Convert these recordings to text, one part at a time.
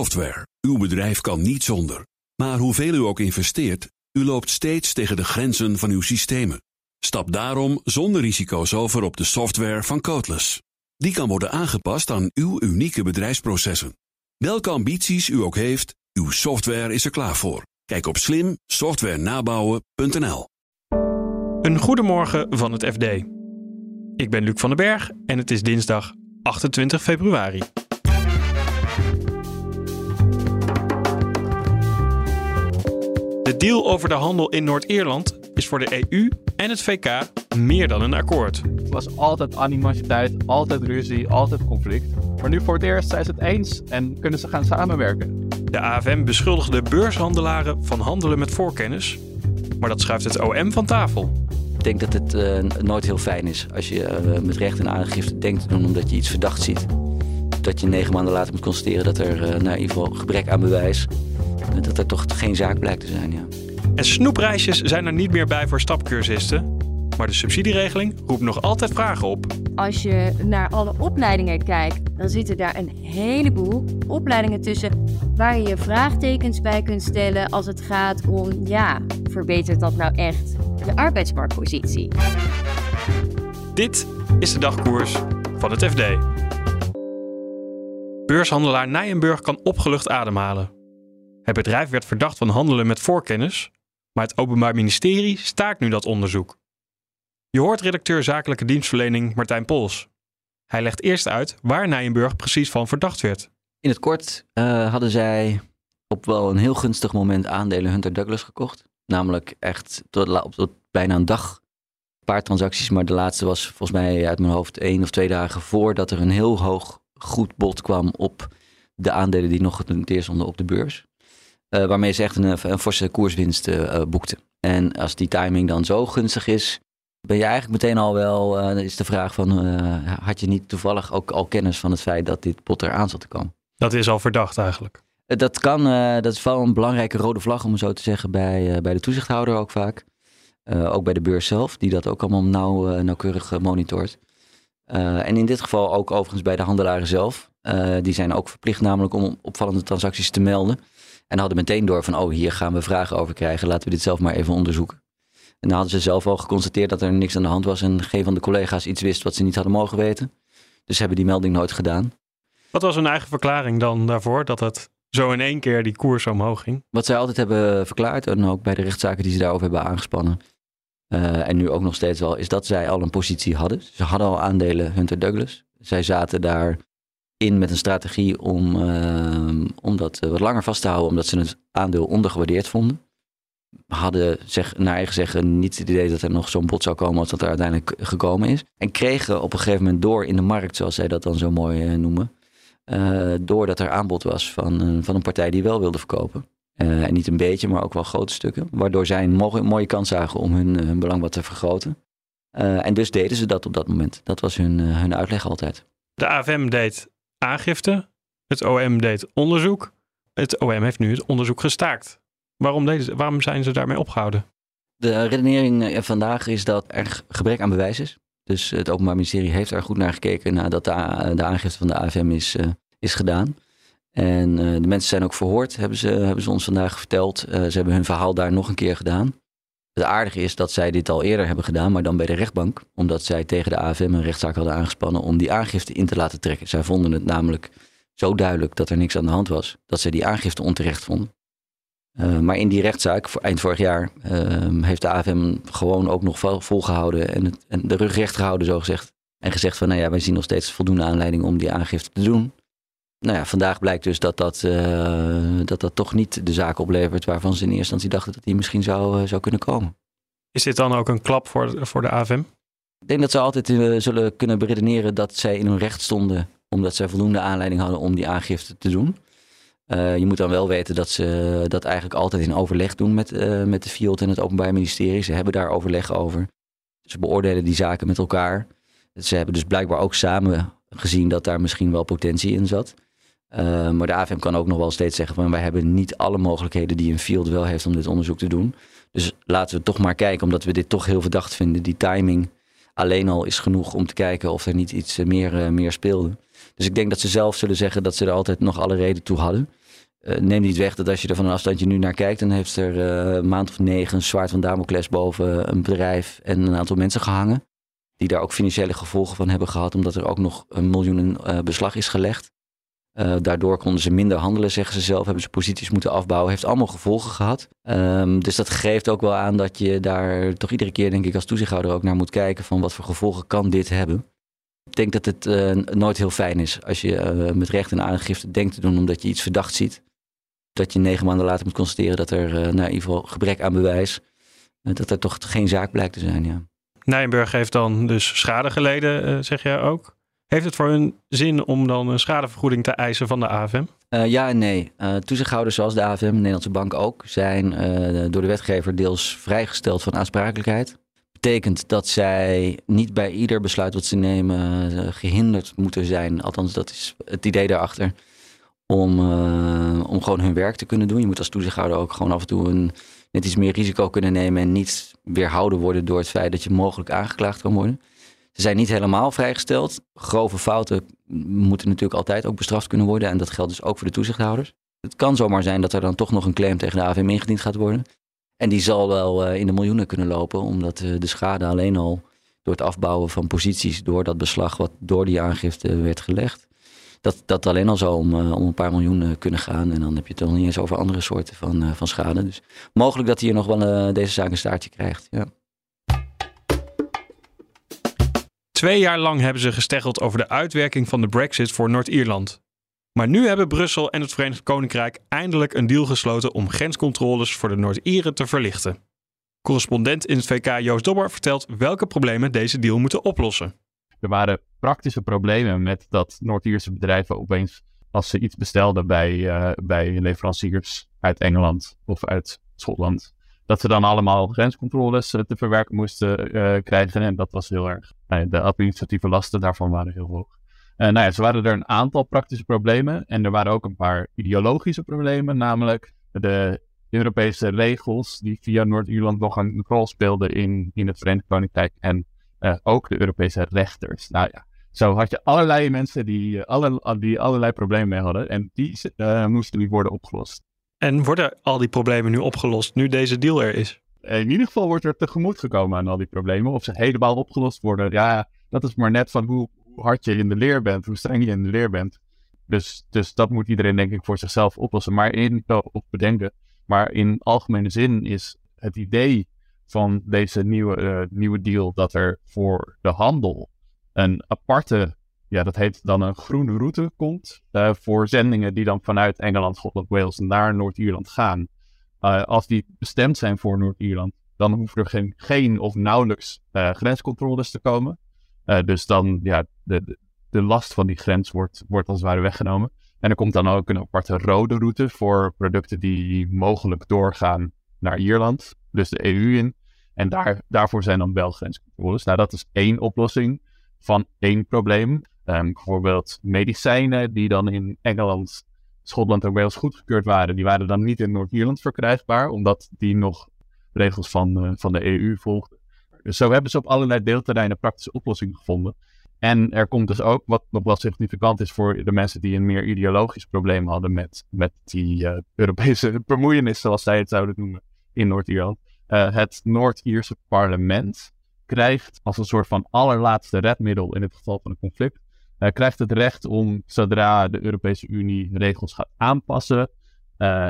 Software. Uw bedrijf kan niet zonder. Maar hoeveel u ook investeert, u loopt steeds tegen de grenzen van uw systemen. Stap daarom zonder risico's over op de software van Codeless. Die kan worden aangepast aan uw unieke bedrijfsprocessen. Welke ambities u ook heeft, uw software is er klaar voor. Kijk op slimsoftwarenabouwen.nl. Een goedemorgen van het FD. Ik ben Luc van den Berg en het is dinsdag 28 februari. De deal over de handel in Noord-Ierland is voor de EU en het VK meer dan een akkoord. Het was altijd animositeit, altijd ruzie, altijd conflict. Maar nu voor het eerst zijn ze het eens en kunnen ze gaan samenwerken. De AFM beschuldigt de beurshandelaren van handelen met voorkennis. Maar dat schuift het OM van tafel. Ik denk dat het nooit heel fijn is als je met recht en aangifte denkt te doen omdat je iets verdacht ziet. Dat je 9 maanden later moet constateren dat er in ieder geval gebrek aan bewijs, dat er toch geen zaak blijkt te zijn, ja. En snoepreisjes zijn er niet meer bij voor stapcursisten. Maar de subsidieregeling roept nog altijd vragen op. Als je naar alle opleidingen kijkt, dan zitten daar een heleboel opleidingen tussen waar je vraagtekens bij kunt stellen als het gaat om, ja, verbetert dat nou echt de arbeidsmarktpositie? Dit is de dagkoers van het FD. Beurshandelaar Nyenburgh kan opgelucht ademhalen. Het bedrijf werd verdacht van handelen met voorkennis, maar het Openbaar Ministerie staakt nu dat onderzoek. Je hoort redacteur zakelijke dienstverlening Martijn Pols. Hij legt eerst uit waar Nyenburgh precies van verdacht werd. In het kort hadden zij op wel een heel gunstig moment aandelen Hunter Douglas gekocht. Namelijk echt tot bijna een dag, een paar transacties, maar de laatste was volgens mij uit mijn hoofd 1 of 2 dagen voordat er een heel hoog goed bod kwam op de aandelen die nog genoteerd stonden op de beurs. Waarmee ze echt een forse koerswinst boekten. En als die timing dan zo gunstig is, ben je eigenlijk meteen al wel, is de vraag van, had je niet toevallig ook al kennis van het feit dat dit pot eraan zat te komen? Dat is al verdacht eigenlijk. Dat kan, dat is wel een belangrijke rode vlag om het zo te zeggen bij de toezichthouder ook vaak. Ook bij de beurs zelf, die dat ook allemaal nauwkeurig monitort. En in dit geval ook overigens bij de handelaren zelf. Die zijn ook verplicht namelijk om opvallende transacties te melden. En hadden meteen door van, hier gaan we vragen over krijgen. Laten we dit zelf maar even onderzoeken. En dan hadden ze zelf al geconstateerd dat er niks aan de hand was. En geen van de collega's iets wist wat ze niet hadden mogen weten. Dus hebben die melding nooit gedaan. Wat was hun eigen verklaring dan daarvoor dat het zo in één keer die koers omhoog ging? Wat zij altijd hebben verklaard en ook bij de rechtszaken die ze daarover hebben aangespannen. En nu ook nog steeds wel, is dat zij al een positie hadden. Ze hadden al aandelen Hunter Douglas. Zij zaten daar in met een strategie om dat wat langer vast te houden, omdat ze het aandeel ondergewaardeerd vonden. Hadden, naar eigen zeggen, niet het idee dat er nog zo'n bod zou komen als dat er uiteindelijk gekomen is. En kregen op een gegeven moment door in de markt, zoals zij dat dan zo mooi noemen, doordat er aanbod was van een partij die wel wilde verkopen. En niet een beetje, maar ook wel grote stukken. Waardoor zij een mooie kans zagen om hun belang wat te vergroten. En dus deden ze dat op dat moment. Dat was hun uitleg altijd. De AFM deed aangifte. Het OM deed onderzoek. Het OM heeft nu het onderzoek gestaakt. Waarom zijn ze daarmee opgehouden? De redenering vandaag is dat er gebrek aan bewijs is. Dus het Openbaar Ministerie heeft er goed naar gekeken nadat de aangifte van de AFM is gedaan. En de mensen zijn ook verhoord, hebben ze ons vandaag verteld. Ze hebben hun verhaal daar nog een keer gedaan. Het aardige is dat zij dit al eerder hebben gedaan, maar dan bij de rechtbank. Omdat zij tegen de AFM een rechtszaak hadden aangespannen om die aangifte in te laten trekken. Zij vonden het namelijk zo duidelijk dat er niks aan de hand was, dat zij die aangifte onterecht vonden. Maar in die rechtszaak, eind vorig jaar, heeft de AFM gewoon ook nog volgehouden en de rug recht gehouden, zogezegd. En gezegd van, wij zien nog steeds voldoende aanleiding om die aangifte te doen. Vandaag blijkt dus dat toch niet de zaak oplevert waarvan ze in eerste instantie dachten dat die misschien zou kunnen komen. Is dit dan ook een klap voor de AFM? Ik denk dat ze altijd zullen kunnen beredeneren dat zij in hun recht stonden, omdat zij voldoende aanleiding hadden om die aangifte te doen. Je moet dan wel weten dat ze dat eigenlijk altijd in overleg doen met de FIOD en het Openbaar Ministerie. Ze hebben daar overleg over. Ze beoordelen die zaken met elkaar. Ze hebben dus blijkbaar ook samen gezien dat daar misschien wel potentie in zat. Maar de AFM kan ook nog wel steeds zeggen van, wij hebben niet alle mogelijkheden die een FIOD wel heeft om dit onderzoek te doen. Dus laten we toch maar kijken, omdat we dit toch heel verdacht vinden. Die timing alleen al is genoeg om te kijken of er niet iets meer speelde. Dus ik denk dat ze zelf zullen zeggen dat ze er altijd nog alle reden toe hadden. Neem niet weg dat als je er van een afstandje nu naar kijkt, dan heeft er een maand of 9 een zwaard van Damocles boven een bedrijf en een aantal mensen gehangen. Die daar ook financiële gevolgen van hebben gehad, omdat er ook nog een miljoen in beslag is gelegd. Daardoor konden ze minder handelen, zeggen ze zelf. Hebben ze posities moeten afbouwen. Heeft allemaal gevolgen gehad. Dus dat geeft ook wel aan dat je daar toch iedere keer, denk ik, als toezichthouder ook naar moet kijken van wat voor gevolgen kan dit hebben. Ik denk dat het nooit heel fijn is als je met recht en aangifte denkt te doen omdat je iets verdacht ziet. Dat je 9 maanden later moet constateren dat er in ieder geval gebrek aan bewijs, dat er toch geen zaak blijkt te zijn, ja. Nyenburgh heeft dan dus schade geleden, zeg jij ook. Heeft het voor hun zin om dan een schadevergoeding te eisen van de AFM? Ja en nee. Toezichthouders zoals de AFM, de Nederlandse Bank ook, zijn door de wetgever deels vrijgesteld van aansprakelijkheid. Betekent dat zij niet bij ieder besluit wat ze nemen gehinderd moeten zijn. Althans, dat is het idee daarachter. Om gewoon hun werk te kunnen doen. Je moet als toezichthouder ook gewoon af en toe net iets meer risico kunnen nemen en niet weerhouden worden door het feit dat je mogelijk aangeklaagd kan worden. Ze zijn niet helemaal vrijgesteld. Grove fouten moeten natuurlijk altijd ook bestraft kunnen worden en dat geldt dus ook voor de toezichthouders. Het kan zomaar zijn dat er dan toch nog een claim tegen de AFM ingediend gaat worden. En die zal wel in de miljoenen kunnen lopen, omdat de schade alleen al door het afbouwen van posities, door dat beslag wat door die aangifte werd gelegd, dat alleen al zou om een paar miljoen kunnen gaan. En dan heb je het dan niet eens over andere soorten van schade. Dus mogelijk dat hij hier nog wel deze zaak een staartje krijgt. Ja. 2 jaar lang hebben ze gesteggeld over de uitwerking van de brexit voor Noord-Ierland. Maar nu hebben Brussel en het Verenigd Koninkrijk eindelijk een deal gesloten om grenscontroles voor de Noord-Ieren te verlichten. Correspondent in het VK Joost Dobber vertelt welke problemen deze deal moeten oplossen. Er waren praktische problemen met dat Noord-Ierse bedrijven opeens, als ze iets bestelden bij leveranciers uit Engeland of uit Schotland, dat ze dan allemaal grenscontroles te verwerken moesten krijgen. En dat was heel erg. De administratieve lasten daarvan waren heel hoog. Ze waren er een aantal praktische problemen en er waren ook een paar ideologische problemen, namelijk de Europese regels die via Noord-Ierland nog een rol speelden in het Verenigd Koninkrijk en ook de Europese rechters. Nou ja, zo had je allerlei mensen die allerlei problemen mee hadden en die moesten nu worden opgelost. En worden al die problemen nu opgelost, nu deze deal er is? In ieder geval wordt er tegemoet gekomen aan al die problemen. Of ze helemaal opgelost worden, ja, dat is maar net van hoe hard je in de leer bent, hoe streng je in de leer bent. Dus dat moet iedereen, denk ik, voor zichzelf oplossen. Maar in algemene zin is het idee van deze nieuwe deal dat er voor de handel een aparte, ja, dat heet dan een groene route komt voor zendingen die dan vanuit Engeland, Schotland, Wales naar Noord-Ierland gaan. Als die bestemd zijn voor Noord-Ierland, dan hoeven er geen of nauwelijks grenscontroles te komen. Dus dan, ja, de last van die grens wordt als het ware weggenomen. En er komt dan ook een aparte rode route voor producten die mogelijk doorgaan naar Ierland, dus de EU in. En daarvoor zijn dan wel grenscontroles. Nou, dat is één oplossing van één probleem. Bijvoorbeeld medicijnen die dan in Engeland, Schotland en Wales goedgekeurd waren, die waren dan niet in Noord-Ierland verkrijgbaar, omdat die nog regels van de EU volgden. Dus zo hebben ze op allerlei deelterreinen praktische oplossingen gevonden. En er komt dus ook, wat nog wel significant is voor de mensen die een meer ideologisch probleem hadden met die Europese bemoeienis, zoals zij het zouden noemen, in Noord-Ierland. Het Noord-Ierse parlement krijgt als een soort van allerlaatste redmiddel in het geval van een conflict, krijgt het recht om, zodra de Europese Unie regels gaat aanpassen,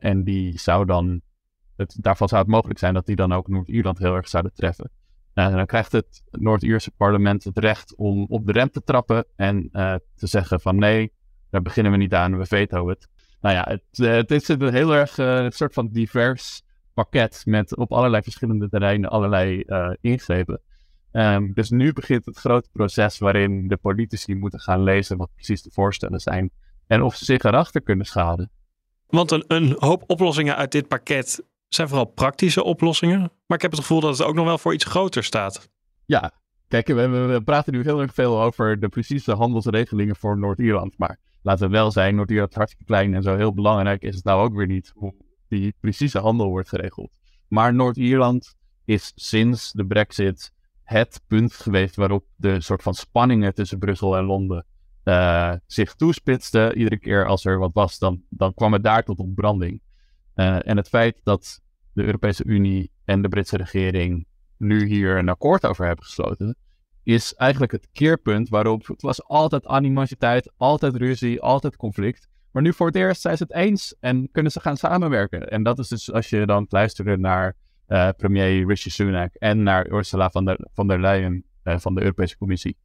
en die zou dan, daarvan zou het mogelijk zijn dat die dan ook Noord-Ierland heel erg zouden treffen. Dan krijgt het Noord-Ierse parlement het recht om op de rem te trappen en te zeggen van nee, daar beginnen we niet aan, we vetoen het. Nou ja, het is een heel erg een soort van divers pakket met op allerlei verschillende terreinen allerlei ingrepen. Dus nu begint het grote proces waarin de politici moeten gaan lezen wat precies de voorstellen zijn en of ze zich erachter kunnen schaden. Want een hoop oplossingen uit dit pakket zijn vooral praktische oplossingen, maar ik heb het gevoel dat het ook nog wel voor iets groter staat. Ja, kijk, we praten nu heel erg veel over de precieze handelsregelingen voor Noord-Ierland, maar laten we wel zijn, Noord-Ierland is hartstikke klein en zo heel belangrijk is het nou ook weer niet hoe die precieze handel wordt geregeld. Maar Noord-Ierland is sinds de brexit het punt geweest waarop de soort van spanningen tussen Brussel en Londen zich toespitste. Iedere keer als er wat was, dan kwam het daar tot ontbranding. En het feit dat de Europese Unie en de Britse regering nu hier een akkoord over hebben gesloten, is eigenlijk het keerpunt waarop het was altijd animositeit, altijd ruzie, altijd conflict. Maar nu voor het eerst zijn ze het eens en kunnen ze gaan samenwerken. En dat is dus als je dan luisterde naar premier Rishi Sunak en naar Ursula von der Leyen van de Europese Commissie.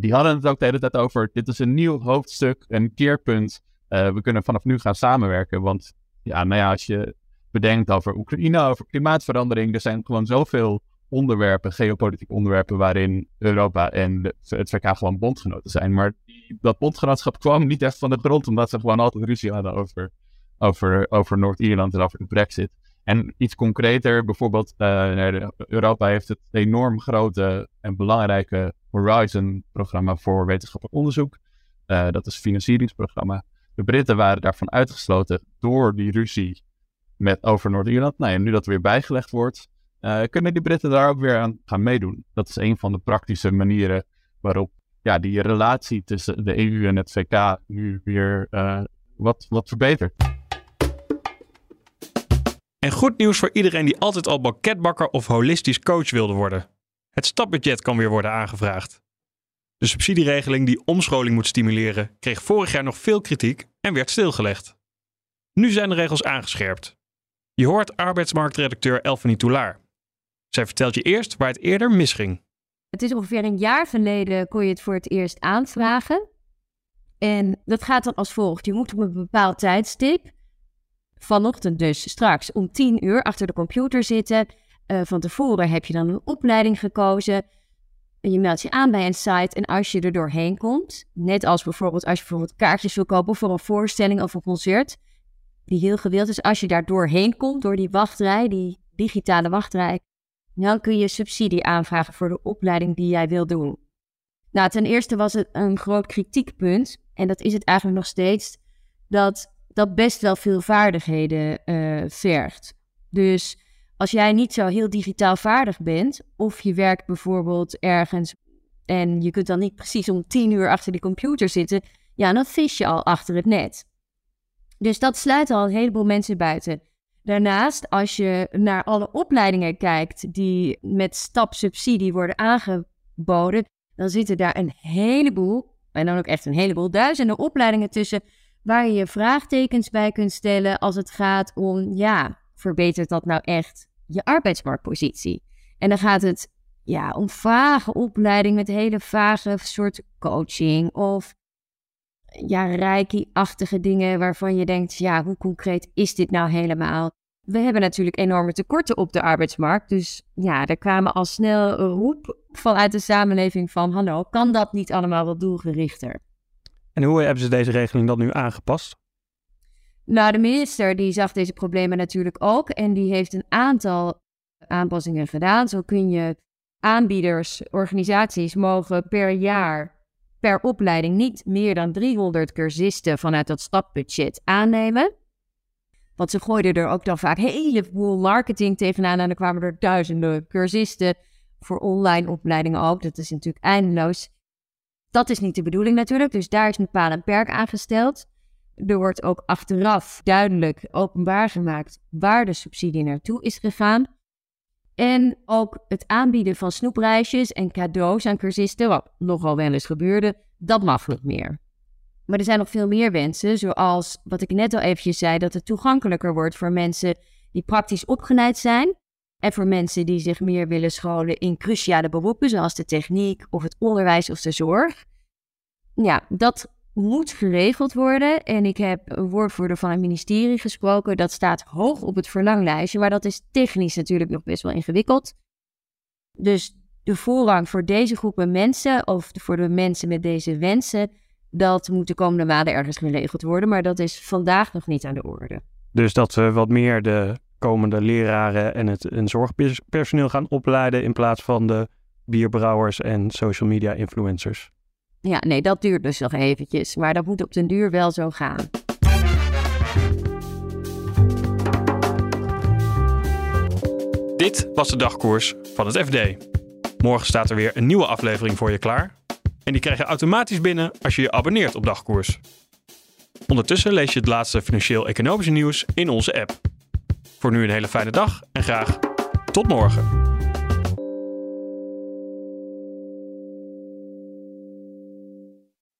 Die hadden het ook de hele tijd over, dit is een nieuw hoofdstuk, een keerpunt. We kunnen vanaf nu gaan samenwerken, want ja, nou ja, als je bedenkt over Oekraïne, over klimaatverandering, er zijn gewoon zoveel onderwerpen, geopolitieke onderwerpen, waarin Europa en het VK gewoon bondgenoten zijn. Maar dat bondgenootschap kwam niet echt van de grond, omdat ze gewoon altijd ruzie hadden over Noord-Ierland en over de brexit. En iets concreter, bijvoorbeeld Europa heeft het enorm grote en belangrijke Horizon-programma voor wetenschappelijk onderzoek. Dat is een financieringsprogramma. De Britten waren daarvan uitgesloten door die ruzie over Noord-Ierland. Nou, en nu dat weer bijgelegd wordt, kunnen die Britten daar ook weer aan gaan meedoen. Dat is een van de praktische manieren waarop ja, die relatie tussen de EU en het VK nu weer wat verbetert. En goed nieuws voor iedereen die altijd al banketbakker of holistisch coach wilde worden. Het stapbudget kan weer worden aangevraagd. De subsidieregeling die omscholing moet stimuleren, kreeg vorig jaar nog veel kritiek en werd stilgelegd. Nu zijn de regels aangescherpt. Je hoort arbeidsmarktredacteur Elfanie Toulaar. Zij vertelt je eerst waar het eerder misging. Het is ongeveer een jaar geleden kon je het voor het eerst aanvragen. En dat gaat dan als volgt. Je moet op een bepaald tijdstip, vanochtend dus straks om 10:00 achter de computer zitten. Van tevoren heb je dan een opleiding gekozen. En je meldt je aan bij een site en als je er doorheen komt, net als bijvoorbeeld als je bijvoorbeeld kaartjes wil kopen voor een voorstelling of een concert, die heel gewild is, als je daar doorheen komt, door die wachtrij, die digitale wachtrij, dan kun je subsidie aanvragen voor de opleiding die jij wil doen. Nou, ten eerste was het een groot kritiekpunt, en dat is het eigenlijk nog steeds, dat best wel veel vaardigheden vergt. Dus als jij niet zo heel digitaal vaardig bent, of je werkt bijvoorbeeld ergens en je kunt dan niet precies om 10:00 achter die computer zitten, ja, dan vis je al achter het net. Dus dat sluit al een heleboel mensen buiten. Daarnaast, als je naar alle opleidingen kijkt die met stapsubsidie worden aangeboden, dan zitten daar een heleboel, en dan ook echt een heleboel, duizenden opleidingen tussen, waar je je vraagtekens bij kunt stellen als het gaat om, ja, verbetert dat nou echt je arbeidsmarktpositie? En dan gaat het ja, om vage opleidingen met hele vage soort coaching of ja, reiki-achtige dingen waarvan je denkt, ja, hoe concreet is dit nou helemaal? We hebben natuurlijk enorme tekorten op de arbeidsmarkt, dus ja, er kwamen al snel een roep vanuit de samenleving van, hallo, kan dat niet allemaal wat doelgerichter? En hoe hebben ze deze regeling dan nu aangepast? Nou, de minister die zag deze problemen natuurlijk ook en die heeft een aantal aanpassingen gedaan. Zo kun je aanbieders, organisaties mogen per jaar, per opleiding niet meer dan 300 cursisten vanuit dat stapbudget aannemen. Want ze gooiden er ook dan vaak een heleboel marketing tegenaan en dan kwamen er duizenden cursisten voor online opleidingen ook. Dat is natuurlijk eindeloos. Dat is niet de bedoeling natuurlijk, dus daar is een paal en perk aan gesteld. Er wordt ook achteraf duidelijk openbaar gemaakt waar de subsidie naartoe is gegaan. En ook het aanbieden van snoepreisjes en cadeaus aan cursisten, wat nogal wel eens gebeurde, dat mag niet meer. Maar er zijn nog veel meer wensen, zoals wat ik net al eventjes zei, dat het toegankelijker wordt voor mensen die praktisch opgeleid zijn. En voor mensen die zich meer willen scholen in cruciale beroepen, zoals de techniek of het onderwijs of de zorg. Ja, dat moet geregeld worden. En ik heb een woordvoerder van het ministerie gesproken. Dat staat hoog op het verlanglijstje, maar dat is technisch natuurlijk nog best wel ingewikkeld. Dus de voorrang voor deze groepen mensen, of voor de mensen met deze wensen, dat moet de komende maanden ergens geregeld worden. Maar dat is vandaag nog niet aan de orde. Dus dat wat meer de komende leraren en het zorgpersoneel gaan opleiden in plaats van de bierbrouwers en social media influencers. Ja, nee, dat duurt dus nog eventjes. Maar dat moet op den duur wel zo gaan. Dit was de dagkoers van het FD. Morgen staat er weer een nieuwe aflevering voor je klaar. En die krijg je automatisch binnen als je je abonneert op Dagkoers. Ondertussen lees je het laatste financieel-economische nieuws in onze app. Voor nu een hele fijne dag en graag tot morgen.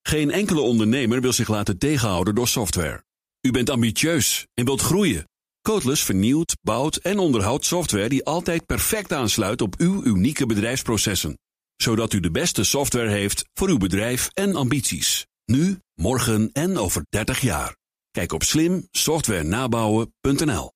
Geen enkele ondernemer wil zich laten tegenhouden door software. U bent ambitieus en wilt groeien. Codeless vernieuwt, bouwt en onderhoudt software die altijd perfect aansluit op uw unieke bedrijfsprocessen. Zodat u de beste software heeft voor uw bedrijf en ambities. Nu, morgen en over 30 jaar. Kijk op slimsoftwarenabouwen.nl.